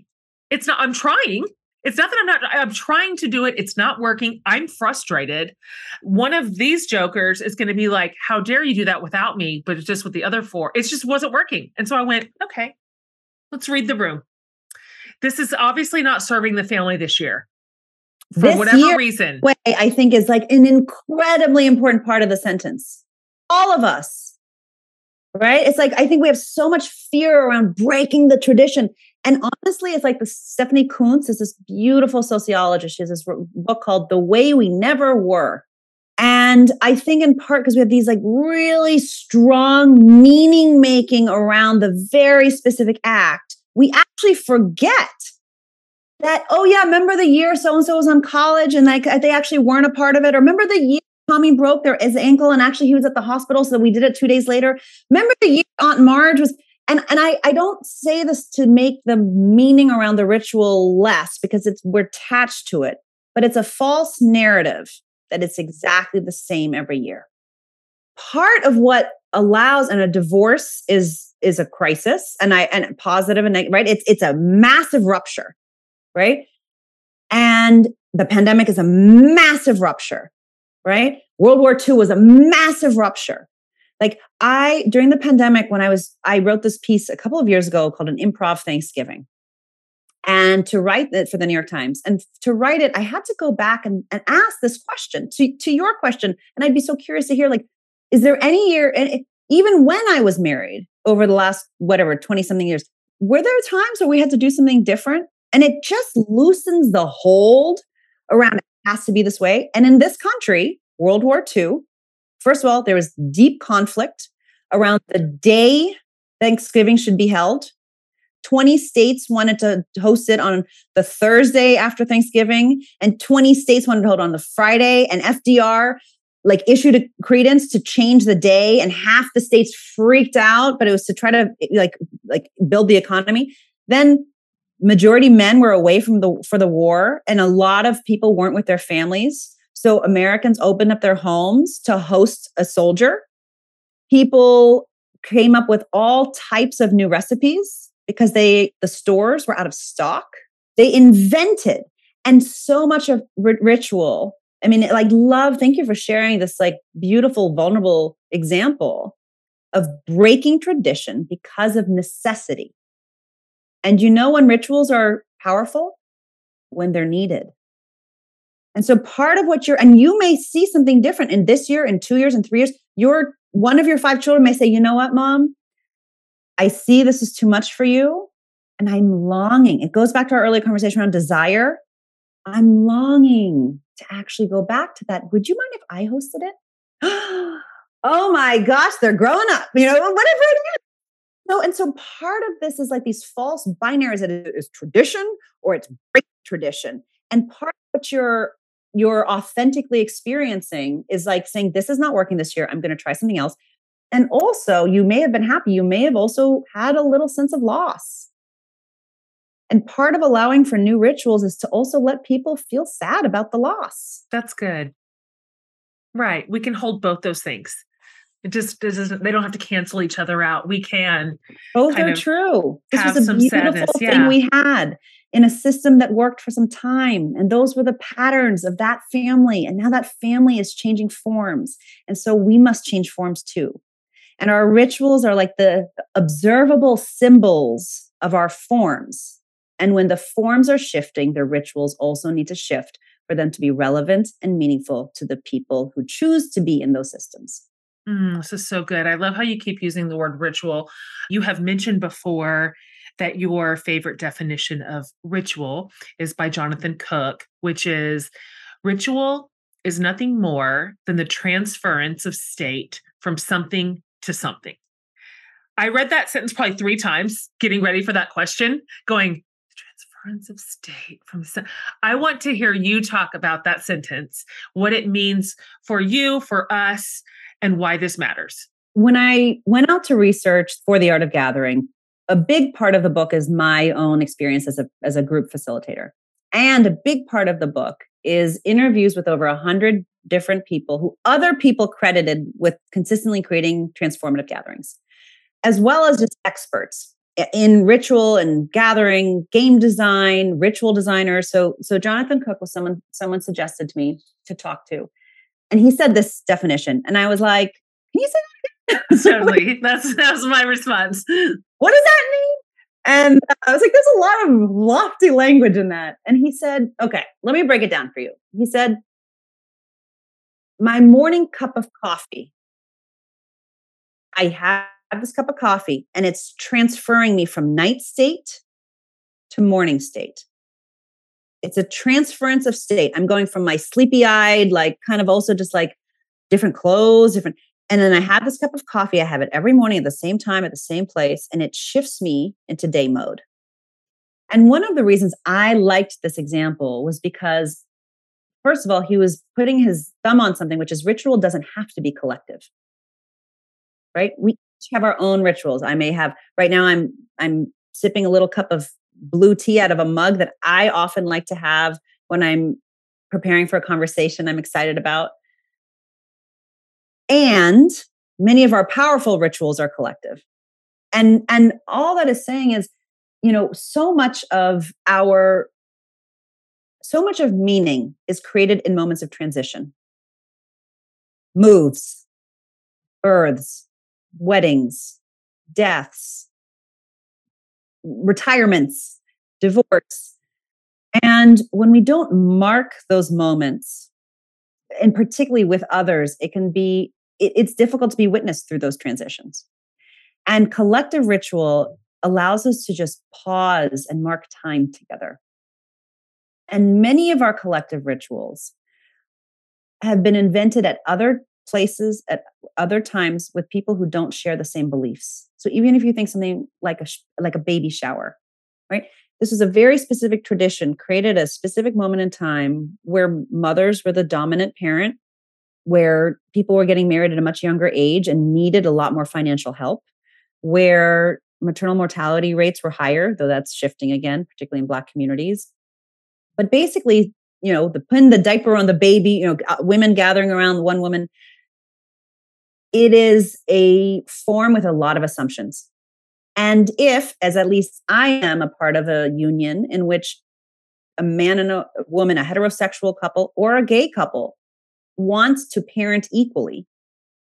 It's not, I'm trying. It's not that I'm trying to do it. It's not working. I'm frustrated. One of these jokers is going to be like, how dare you do that without me? But it's just with the other four, it just wasn't working. And so I went, okay, let's read the room. This is obviously not serving the family this year. For whatever reason. Way, I think is like an incredibly important part of the sentence. All of us, right? It's like, I think we have so much fear around breaking the tradition. And honestly, it's like the Stephanie Kuntz is this beautiful sociologist. She has this book called The Way We Never Were. And I think in part because we have these like really strong meaning making around the very specific act, we actually forget that, oh yeah, remember the year so-and-so was on college and like they actually weren't a part of it. Or remember the year Tommy broke his ankle and actually he was at the hospital, so we did it 2 days later. Remember the year Aunt Marge was... And I don't say this to make the meaning around the ritual less because we're attached to it, but it's a false narrative that it's exactly the same every year. Part of what allows, and a divorce is a crisis, and positive and negative, right? It's a massive rupture, right? And the pandemic is a massive rupture, right? World War II was a massive rupture. Like during the pandemic, when I wrote this piece a couple of years ago called An Improv Thanksgiving, and to write it for the New York Times and to write it, I had to go back and ask this question to your question. And I'd be so curious to hear, like, is there any year, and even when I was married over the last, whatever, 20 something years, were there times where we had to do something different? And it just loosens the hold around it has to be this way. And in this country, World War II, first of all, there was deep conflict around the day Thanksgiving should be held. 20 states wanted to host it on the Thursday after Thanksgiving, and 20 states wanted to hold on the Friday. And FDR like issued a credence to change the day, and half the states freaked out, but it was to try to like build the economy. Then majority men were away for the war, and a lot of people weren't with their families. So Americans opened up their homes to host a soldier. People came up with all types of new recipes because the stores were out of stock. They invented, and so much of ritual. I mean, like love, thank you for sharing this like beautiful, vulnerable example of breaking tradition because of necessity. And you know when rituals are powerful? When they're needed. And so part of what and you may see something different in this year, in 2 years, in 3 years, one of your 5 children may say, you know what, Mom, I see this is too much for you. And I'm longing. It goes back to our earlier conversation around desire. I'm longing to actually go back to that. Would you mind if I hosted it? Oh my gosh, they're growing up, you know, whatever it is. No, and so part of this is like these false binaries that it is tradition or it's break tradition. And part of what you're authentically experiencing is like saying, this is not working this year. I'm going to try something else. And also you may have been happy. You may have also had a little sense of loss. And part of allowing for new rituals is to also let people feel sad about the loss. That's good. Right. We can hold both those things. They don't have to cancel each other out. We can. Both are true. This was a beautiful thing we had in a system that worked for some time. And those were the patterns of that family. And now that family is changing forms. And so we must change forms too. And our rituals are like the observable symbols of our forms. And when the forms are shifting, the rituals also need to shift for them to be relevant and meaningful to the people who choose to be in those systems. This is so good. I love how you keep using the word ritual. You have mentioned before that your favorite definition of ritual is by Jonathan Cook, which is ritual is nothing more than the transference of state from something to something. I read that sentence probably 3 times, getting ready for that question, going, transference of state from... I want to hear you talk about that sentence, what it means for you, for us, and why this matters. When I went out to research for The Art of Gathering, a big part of the book is my own experience as a group facilitator. And a big part of the book is interviews with over 100 different people who other people credited with consistently creating transformative gatherings, as well as just experts in ritual and gathering, game design, ritual designers. So Jonathan Cook was someone suggested to me to talk to. And he said this definition. And I was like, can you say that again? Totally. That was my response. What does that mean? And I was like, there's a lot of lofty language in that. And he said, okay, let me break it down for you. He said, my morning cup of coffee, I have this cup of coffee and it's transferring me from night state to morning state. It's a transference of state. I'm going from my sleepy-eyed, like kind of also just like different clothes, different. And then I have this cup of coffee. I have it every morning at the same time, at the same place, and it shifts me into day mode. And one of the reasons I liked this example was because, first of all, he was putting his thumb on something, which is ritual doesn't have to be collective, right? We each have our own rituals. I may have, right now I'm sipping a little cup of blue tea out of a mug that I often like to have when I'm preparing for a conversation I'm excited about. And many of our powerful rituals are collective. And all that is saying is, you know, so much of meaning is created in moments of transition. Moves, births, weddings, deaths, retirements, divorce. And when we don't mark those moments, and particularly with others, it's difficult to be witnessed through those transitions. And collective ritual allows us to just pause and mark time together. And many of our collective rituals have been invented at other places, at other times, with people who don't share the same beliefs. So even if you think something like a baby shower, right? This was a very specific tradition created at a specific moment in time where mothers were the dominant parent, where people were getting married at a much younger age and needed a lot more financial help, where maternal mortality rates were higher, though that's shifting again, particularly in Black communities. But basically, you know, putting the diaper on the baby, you know, women gathering around one woman. It is a form with a lot of assumptions. And if, as at least I am a part of a union in which a man and a woman, a heterosexual couple or a gay couple wants to parent equally,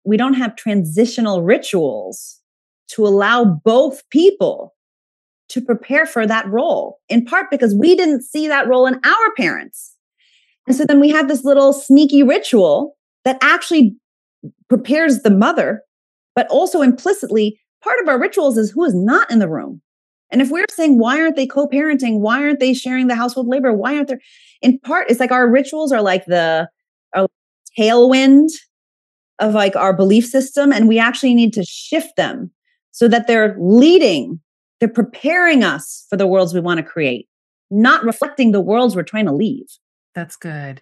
we don't have transitional rituals to allow both people to prepare for that role, in part because we didn't see that role in our parents. And so then we have this little sneaky ritual that actually prepares the mother, but also implicitly part of our rituals is who is not in the room. And if we're saying, why aren't they co-parenting? Why aren't they sharing the household labor? Why aren't there? In part, it's like our rituals are like the tailwind of like our belief system. And we actually need to shift them so that they're leading, they're preparing us for the worlds we want to create, not reflecting the worlds we're trying to leave. That's good.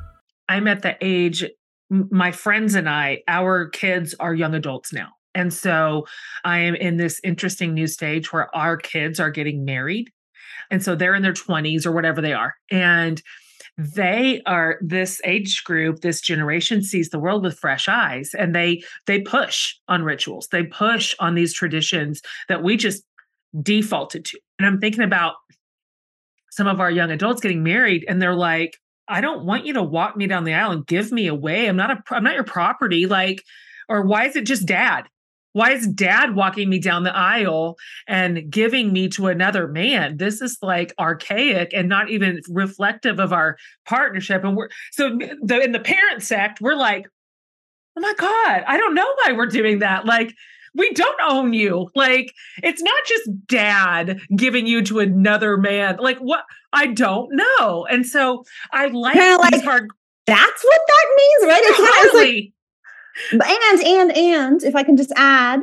I'm at the age, my friends and I, our kids are young adults now. And so I am in this interesting new stage where our kids are getting married. And so they're in their 20s or whatever they are. And they are this age group, this generation sees the world with fresh eyes, and they push on rituals. They push on these traditions that we just defaulted to. And I'm thinking about some of our young adults getting married, and they're like, I don't want you to walk me down the aisle and give me away. I'm not your property. Like, or why is it just dad? Why is dad walking me down the aisle and giving me to another man? This is like archaic and not even reflective of our partnership. And in the parent sect, we're like, oh my God, I don't know why we're doing that. Like, we don't own you. Like, it's not just dad giving you to another man. Like, what? I don't know. And so I like, that's what that means, right? It's totally. And if I can just add,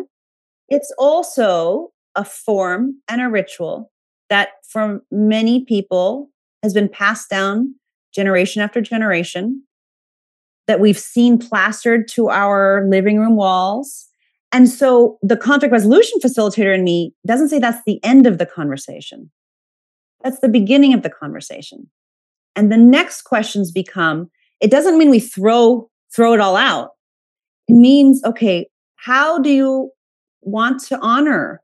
it's also a form and a ritual that for many people has been passed down generation after generation, that we've seen plastered to our living room walls. And so the conflict resolution facilitator in me doesn't say that's the end of the conversation. That's the beginning of the conversation. And the next questions become, it doesn't mean we throw it all out. It means, okay, how do you want to honor?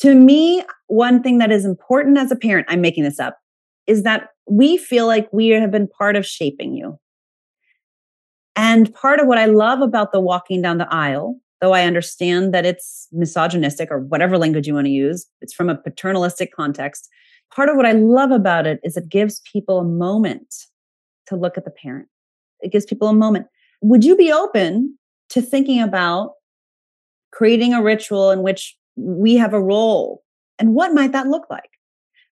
To me, one thing that is important as a parent, I'm making this up, is that we feel like we have been part of shaping you. And part of what I love about the walking down the aisle, though I understand that it's misogynistic or whatever language you want to use, it's from a paternalistic context. Part of what I love about it is it gives people a moment to look at the parent. It gives people a moment. Would you be open to thinking about creating a ritual in which we have a role? And what might that look like?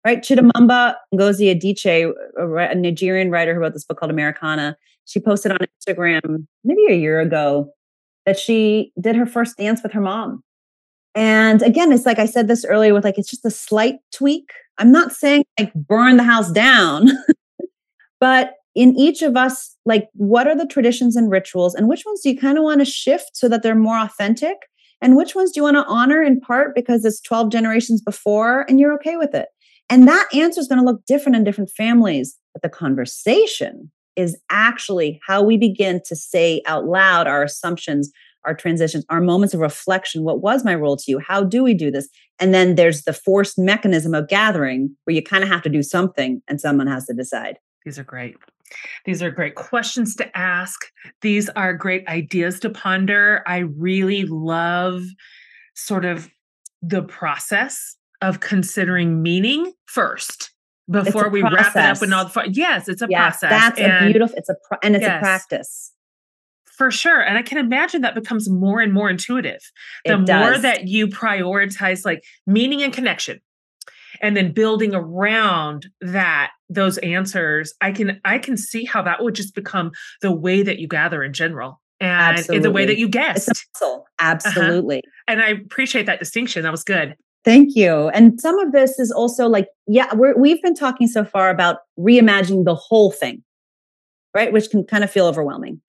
Right? Chimamanda Ngozi Adichie, a Nigerian writer who wrote this book called Americanah, she posted on Instagram maybe a year ago that she did her first dance with her mom. And again, it's like I said this earlier with like, it's just a slight tweak. I'm not saying like burn the house down, but in each of us, like what are the traditions and rituals and which ones do you kind of want to shift so that they're more authentic? And which ones do you want to honor in part because it's 12 generations before and you're okay with it? And that answer is going to look different in different families. But the conversation is actually how we begin to say out loud our assumptions, our transitions, our moments of reflection. What was my role to you? How do we do this? And then there's the forced mechanism of gathering where you kind of have to do something and someone has to decide. These are great. These are great questions to ask. These are great ideas to ponder. I really love sort of the process of considering meaning first before we wrap it up and all the fun. Yes, it's a process. That's a beautiful, it's a practice. For sure. And I can imagine that becomes more and more intuitive. The more that you prioritize like meaning and connection and then building around that, those answers, I can see how that would just become the way that you gather in general. And in the way that you guessed. It's a muscle. Absolutely. And I appreciate that distinction. That was good. Thank you. And some of this is also like, yeah, we've been talking so far about reimagining the whole thing, right? Which can kind of feel overwhelming.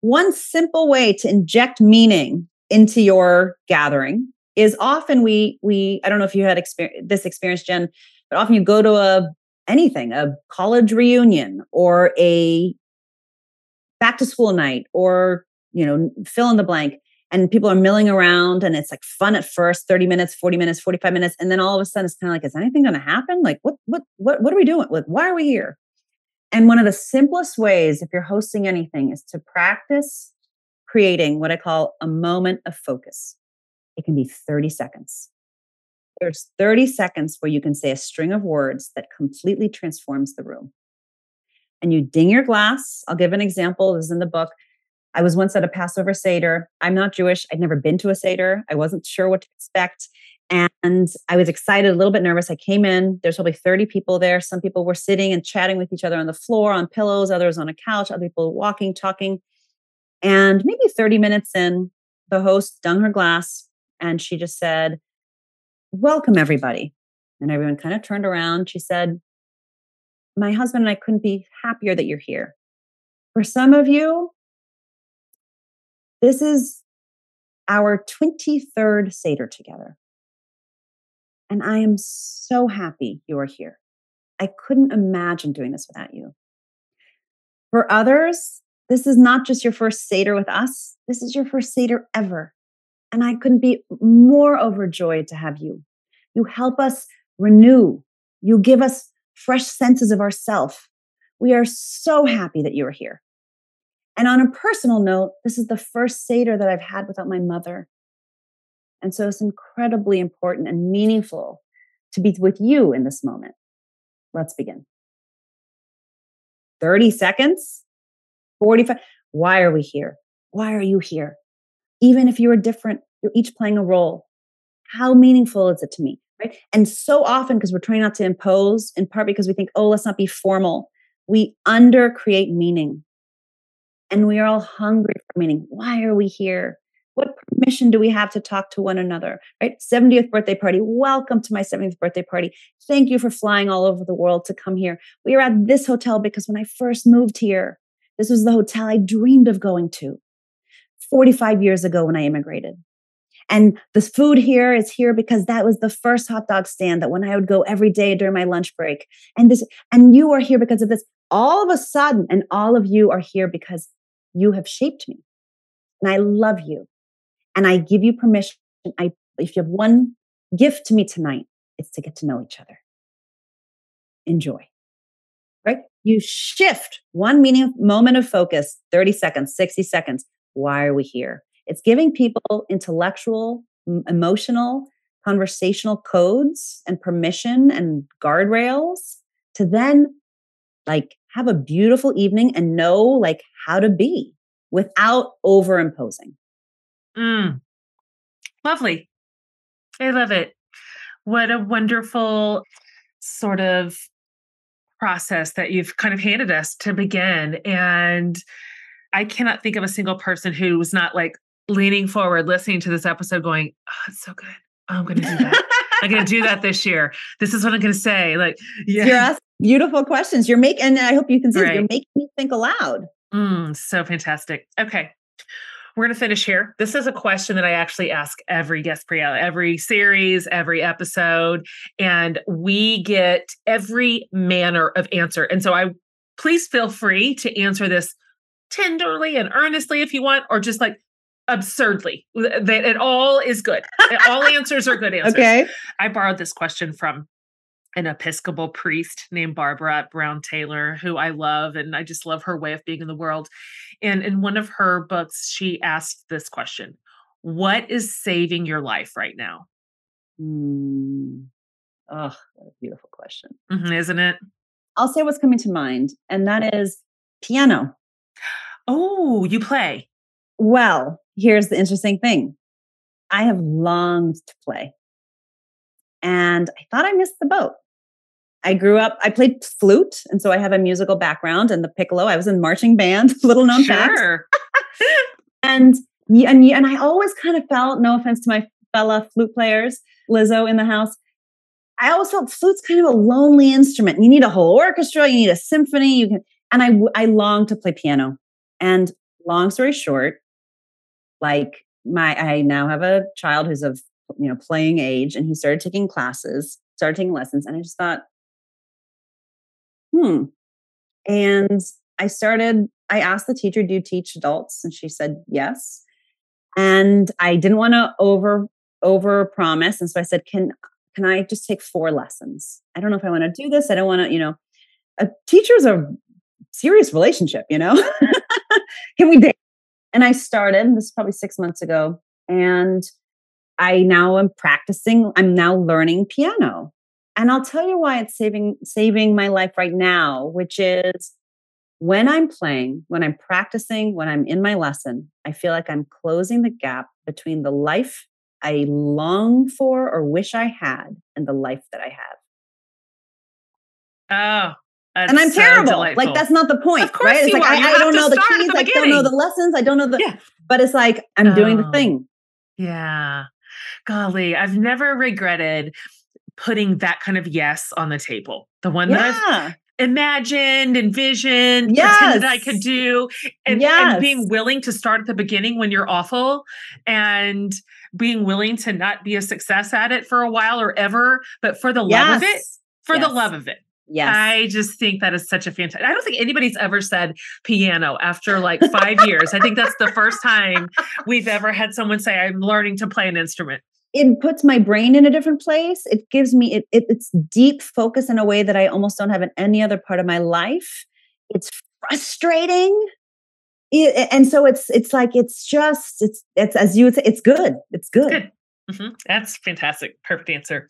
One simple way to inject meaning into your gathering is often we I don't know if you had this experience, Jen, but often you go to a college reunion or a back to school night or, you know, fill in the blank. And people are milling around and it's like fun at first, 30 minutes, 40 minutes, 45 minutes. And then all of a sudden it's kind of like, is anything going to happen? Like, what are we doing? Like, why are we here? And one of the simplest ways, if you're hosting anything, is to practice creating what I call a moment of focus. It can be 30 seconds. There's 30 seconds where you can say a string of words that completely transforms the room. And you ding your glass. I'll give an example. This is in the book. I was once at a Passover Seder. I'm not Jewish. I'd never been to a Seder. I wasn't sure what to expect. And I was excited, a little bit nervous. I came in. There's probably 30 people there. Some people were sitting and chatting with each other on the floor, on pillows, others on a couch, other people walking, talking. And maybe 30 minutes in, the host dung her glass and she just said, "Welcome, everybody." And everyone kind of turned around. She said, "My husband and I couldn't be happier that you're here. For some of you, this is our 23rd Seder together. And I am so happy you are here. I couldn't imagine doing this without you. For others, this is not just your first Seder with us. This is your first Seder ever. And I couldn't be more overjoyed to have you. You help us renew. You give us fresh senses of ourself. We are so happy that you are here. And on a personal note, this is the first Seder that I've had without my mother. And so it's incredibly important and meaningful to be with you in this moment. Let's begin." 30 seconds, 45. Why are we here? Why are you here? Even if you are different, You're each playing a role. How meaningful is it to me? Right? And so often, because we're trying not to impose, in part because we think, oh, let's not be formal, we undercreate meaning. And we are all hungry for meaning. Why are we here? What permission do we have to talk to one another? Right? 70th birthday party. Welcome to my 70th birthday party. Thank you for flying all over the world to come here. We are at this hotel because when I first moved here, this was the hotel I dreamed of going to 45 years ago when I immigrated. And the food here is here because that was the first hot dog stand that when I would go every day during my lunch break. And you are here because of this. All of a sudden, and all of you are here because you have shaped me. And I love you. And I give you permission. If you have one gift to me tonight, it's to get to know each other. Enjoy, right? You shift one moment of focus, 30 seconds, 60 seconds. Why are we here? It's giving people intellectual, emotional, conversational codes and permission and guardrails to then like have a beautiful evening and know like how to be without overimposing. Lovely. I love it. What a wonderful sort of process that you've kind of handed us to begin. And I cannot think of a single person who was not like leaning forward, listening to this episode going, oh, it's so good. Oh, I'm going to do that. I'm going to do that this year. This is what I'm going to say. Like, yeah. You're asking beautiful questions. You're making, and I hope you can see You're making me think aloud. So fantastic. Okay. We're going to finish here. This is a question that I actually ask every guest, Priya, every series, every episode, and we get every manner of answer. And so please feel free to answer this tenderly and earnestly if you want, or just like absurdly. That it all is good. All answers are good answers. Okay. I borrowed this question from an Episcopal priest named Barbara Brown Taylor, who I love. And I just love her way of being in the world. And in one of her books, she asked this question: what is saving your life right now? Oh, what a beautiful question. Mm-hmm, isn't it? I'll say what's coming to mind. And that is piano. Oh, you play. Well, here's the interesting thing. I have longed to play. And I thought I missed the boat. I grew up, I played flute. And so I have a musical background, and the piccolo. I was in marching band, little known fact. And I always kind of felt, no offense to my fella flute players, Lizzo in the house, I always felt flute's kind of a lonely instrument. You need a whole orchestra. You need a symphony. I longed to play piano. And long story short, like I now have a child who's of playing age, and he started taking lessons. And I just thought, And I asked the teacher, do you teach adults? And she said, yes. And I didn't want to over promise. And so I said, can I just take 4 lessons? I don't know if I want to do this. I don't want to, a teacher's a serious relationship, can we date? And I started, this is probably 6 months ago. And I now am practicing. I'm now learning piano. And I'll tell you why it's saving my life right now, which is when I'm playing, when I'm practicing, when I'm in my lesson, I feel like I'm closing the gap between the life I long for or wish I had and the life that I have. Oh. And I'm so terrible. Delightful. Like, that's not the point, right? It's like, I don't know the keys. I don't know the lessons. I don't know but it's like, I'm doing the thing. Yeah. Golly, I've never regretted putting that kind of yes on the table. The one that I've imagined, envisioned, pretended I could do, and being willing to start at the beginning when you're awful, and being willing to not be a success at it for a while or ever, but for the love of it, the love of it. Yes. I just think that is such a fantastic. I don't think anybody's ever said piano after like 5 years. I think that's the first time we've ever had someone say, I'm learning to play an instrument. It puts my brain in a different place. It gives me, it's deep focus in a way that I almost don't have in any other part of my life. It's frustrating. And so it's like, it's just, it's as you would say, it's good. It's good. Mm-hmm. That's fantastic. Perfect answer.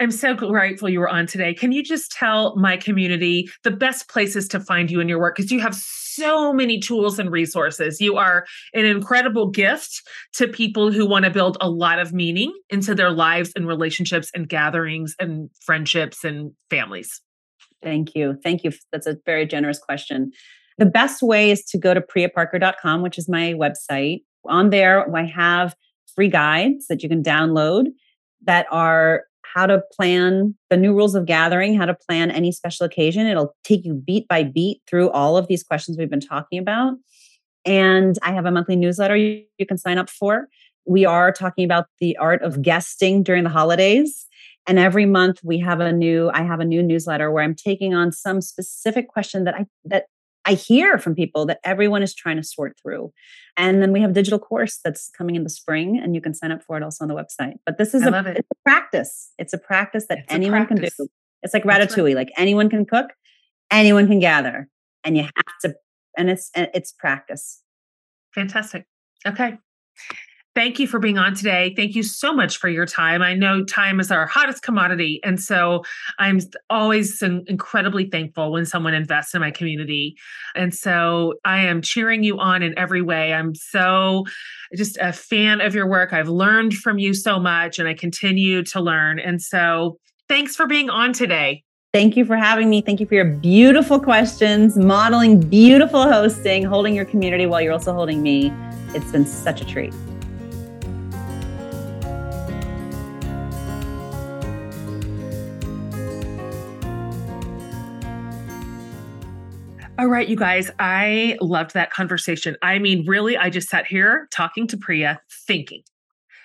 I'm so grateful you were on today. Can you just tell my community the best places to find you in your work? Because you have so many tools and resources. You are an incredible gift to people who want to build a lot of meaning into their lives and relationships and gatherings and friendships and families. Thank you. Thank you. That's a very generous question. The best way is to go to PriyaParker.com, which is my website. On there, I have free guides that you can download that are how to plan the new rules of gathering, how to plan any special occasion. It'll take you beat by beat through all of these questions we've been talking about. And I have a monthly newsletter you can sign up for. We are talking about the art of guesting during the holidays. And every month we have I have a new newsletter where I'm taking on some specific question that I hear from people that everyone is trying to sort through. And then we have a digital course that's coming in the spring, and you can sign up for it also on the website. But this is it's a practice. It's a practice that anyone can do. It's like ratatouille, like anyone can cook, anyone can gather, and you have to, and it's practice. Fantastic. Okay. Thank you for being on today. Thank you so much for your time. I know time is our hottest commodity. And so I'm always incredibly thankful when someone invests in my community. And so I am cheering you on in every way. I'm so just a fan of your work. I've learned from you so much and I continue to learn. And so thanks for being on today. Thank you for having me. Thank you for your beautiful questions, modeling, beautiful hosting, holding your community while you're also holding me. It's been such a treat. All right, you guys, I loved that conversation. I mean, really, I just sat here talking to Priya, thinking.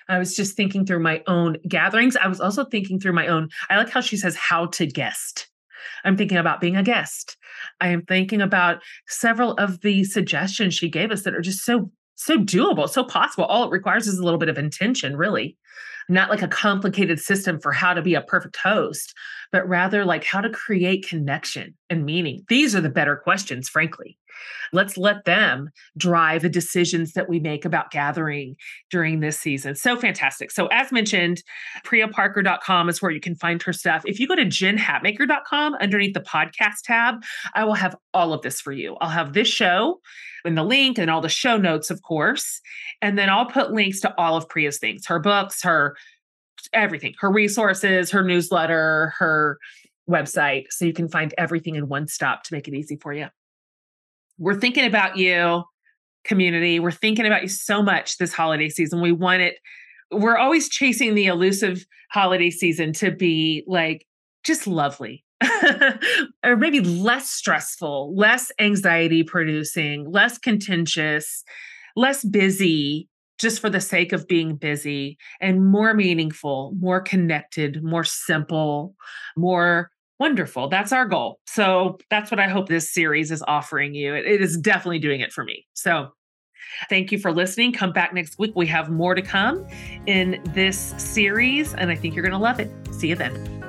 I was just thinking through my own gatherings. I was also thinking through my own, I like how she says how to guest. I'm thinking about being a guest. I am thinking about several of the suggestions she gave us that are just so doable, so possible. All it requires is a little bit of intention, really. Not like a complicated system for how to be a perfect host, but rather like how to create connection and meaning. These are the better questions, frankly. Let's let them drive the decisions that we make about gathering during this season. So fantastic. So as mentioned, PriyaParker.com is where you can find her stuff. If you go to JenHatmaker.com underneath the podcast tab, I will have all of this for you. I'll have this show and the link and all the show notes, of course. And then I'll put links to all of Priya's things, her books, her everything, her resources, her newsletter, her website. So you can find everything in one stop to make it easy for you. We're thinking about you, community. We're thinking about you so much this holiday season. We want it. We're always chasing the elusive holiday season to be like just lovely or maybe less stressful, less anxiety producing, less contentious, less busy, just for the sake of being busy, and more meaningful, more connected, more simple, more wonderful. That's our goal. So that's what I hope this series is offering you. It is definitely doing it for me. So thank you for listening. Come back next week. We have more to come in this series, and I think you're going to love it. See you then.